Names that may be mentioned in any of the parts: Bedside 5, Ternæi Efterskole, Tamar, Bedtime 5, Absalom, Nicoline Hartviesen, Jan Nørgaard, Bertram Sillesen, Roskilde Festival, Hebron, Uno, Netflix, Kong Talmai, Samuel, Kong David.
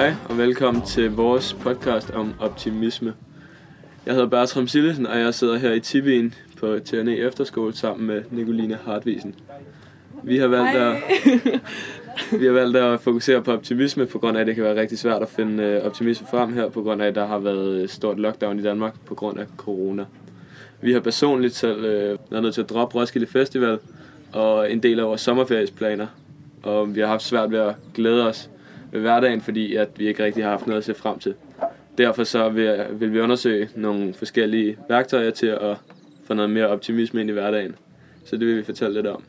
Hej og velkommen til vores podcast om optimisme. Jeg hedder Bertram Sillesen, og jeg sidder her i Tibien på Ternæi Efterskole sammen med Nicoline Hartviesen. Vi har valgt at fokusere på optimisme, på grund af, at det kan være rigtig svært at finde optimisme frem her, på grund af, at der har været stort lockdown i Danmark på grund af corona. Vi har personligt selv været nødt til at droppe Roskilde Festival og en del af vores sommerferieplaner, og vi har haft svært ved at glæde os ved hverdagen, fordi at vi ikke rigtig har haft noget at se frem til. Derfor så vil vi undersøge nogle forskellige værktøjer til at få noget mere optimisme ind i hverdagen. Så det vil vi fortælle lidt om.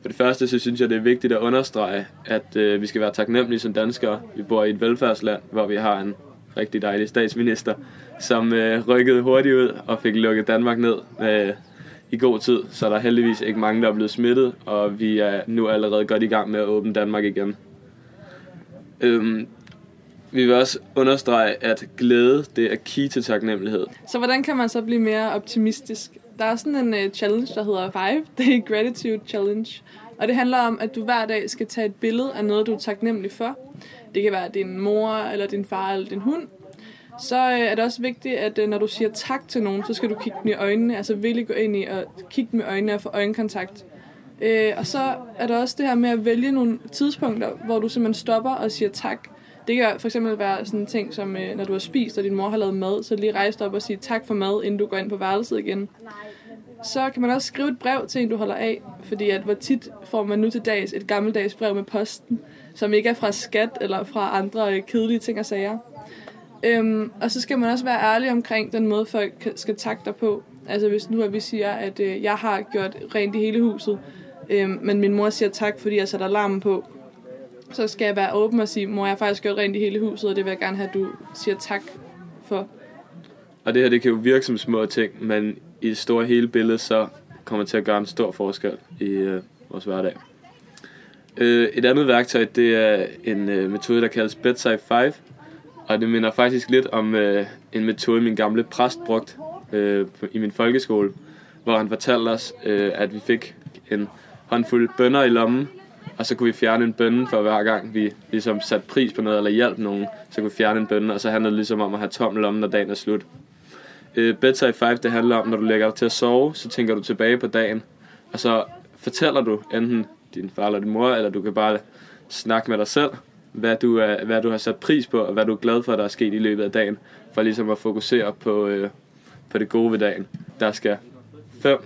For det første så synes jeg, det er vigtigt at understrege, at vi skal være taknemmelige som danskere. Vi bor i et velfærdsland, hvor vi har en rigtig dejlig statsminister, som rykkede hurtigt ud og fik lukket Danmark ned i god tid. Så der er heldigvis ikke mange, der er blevet smittet, og vi er nu allerede godt i gang med at åbne Danmark igen. Vi vil også understrege, at glæde, det er key til taknemmelighed. Så hvordan kan man så blive mere optimistisk? Der er sådan en challenge, der hedder 5-Day Gratitude Challenge. Og det handler om, at du hver dag skal tage et billede af noget, du er taknemmelig for. Det kan være din mor, eller din far, eller din hund. Så er det også vigtigt, at når du siger tak til nogen, så skal du kigge dem i øjnene. Altså virkelig gå ind i og kigge dem i øjnene og få øjenkontakt. Og så er der også det her med at vælge nogle tidspunkter, hvor du simpelthen stopper og siger tak. Det kan for eksempel være sådan en ting som, når du har spist, og din mor har lavet mad, så lige rejse op og sige tak for mad, inden du går ind på værelset igen. Så kan man også skrive et brev til en, du holder af, fordi at hvor tit får man nu til dags et gammeldags brev med posten, som ikke er fra skat eller fra andre kedelige ting og sager. Og så skal man også være ærlig omkring den måde, folk skal takke dig på. Altså hvis nu at vi siger, at jeg har gjort rent i hele huset, men min mor siger tak, fordi jeg sætter alarmen på, så skal jeg være åben og sige, mor, jeg har faktisk gjort rent i hele huset, og det vil jeg gerne have, at du siger tak for. Og det her, det kan jo virke som små ting, men i det store hele billede, så kommer det til at gøre en stor forskel i vores hverdag. Et andet værktøj, det er en metode, der kaldes Bedside 5, og det minder faktisk lidt om en metode, min gamle præst brugte i min folkeskole, hvor han fortalte os, at vi fik en håndfuld bønner i lommen, og så kunne vi fjerne en bønne for hver gang, vi ligesom satte pris på noget eller hjalp nogen, så kunne vi fjerne en bønne, og så handlede det ligesom om at have tom lommen, når dagen er slut. Bedtime 5, det handler om, når du lægger dig til at sove, så tænker du tilbage på dagen, og så fortæller du enten din far eller din mor, eller du kan bare snakke med dig selv, hvad du har sat pris på, og hvad du er glad for, der er sket i løbet af dagen, for ligesom at fokusere på det gode ved dagen. Der skal 5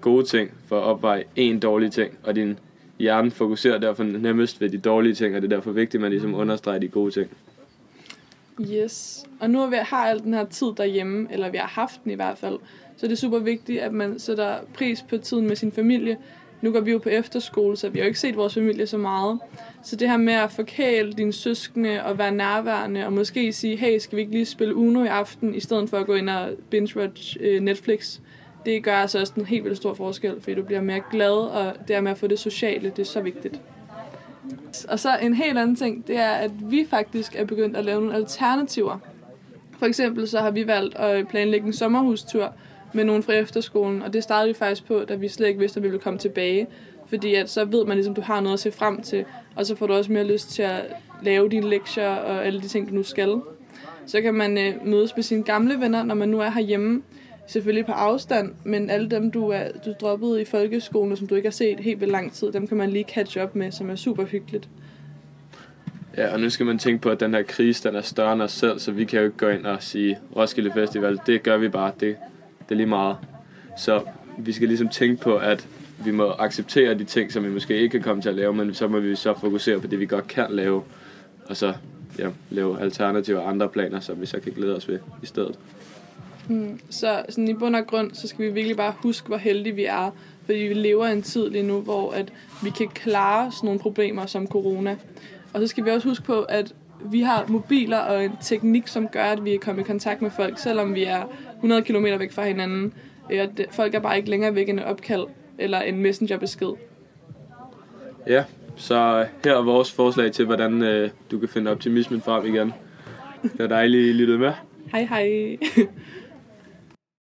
gode ting for at opveje 1 dårlig ting, og din hjernen fokuserer derfor nemmest ved de dårlige ting, og det er derfor vigtigt, at man ligesom understreger de gode ting. Yes, og nu har vi al den her tid derhjemme, eller vi har haft den i hvert fald, så det er super vigtigt, at man sætter pris på tiden med sin familie. Nu går vi jo på efterskole, så vi har jo ikke set vores familie så meget. Så det her med at forkæle dine søskende og være nærværende, og måske sige, hey, skal vi ikke lige spille Uno i aften, i stedet for at gå ind og binge-watch Netflix. Det gør altså også en helt vildt stor forskel, fordi du bliver mere glad, og det med at få det sociale, det er så vigtigt. Og så en helt anden ting, det er, at vi faktisk er begyndt at lave nogle alternativer. For eksempel så har vi valgt at planlægge en sommerhustur med nogen fra efterskolen, og det startede vi faktisk på, da vi slet ikke vidste, at vi ville komme tilbage. Fordi at så ved man ligesom, at du har noget at se frem til, og så får du også mere lyst til at lave dine lektier og alle de ting, du nu skal. Så kan man mødes med sine gamle venner, når man nu er herhjemme. Selvfølgelig på afstand, men alle dem, du droppede i folkeskolen, som du ikke har set helt ved lang tid, dem kan man lige catch up med, som er super hyggeligt. Ja, og nu skal man tænke på, at den her krise, den er større end os selv, så vi kan jo ikke gå ind og sige, Roskilde Festival, det gør vi bare, det er lige meget. Så vi skal ligesom tænke på, at vi må acceptere de ting, som vi måske ikke kan komme til at lave, men så må vi så fokusere på det, vi godt kan lave, og så lave alternative og andre planer, som vi så kan glæde os ved i stedet. Så sådan i bund og grund, så skal vi virkelig bare huske, hvor heldige vi er, fordi vi lever i en tid lige nu, hvor at vi kan klare sådan nogle problemer som corona. Og så skal vi også huske på, at vi har mobiler og en teknik, som gør, at vi kan komme i kontakt med folk, selvom vi er 100 km væk fra hinanden. Folk er bare ikke længere væk end et opkald eller en messengerbesked. Ja, så her er vores forslag til, hvordan du kan finde optimismen frem igen. Det var dejligt, I lyttede med. Hej hej.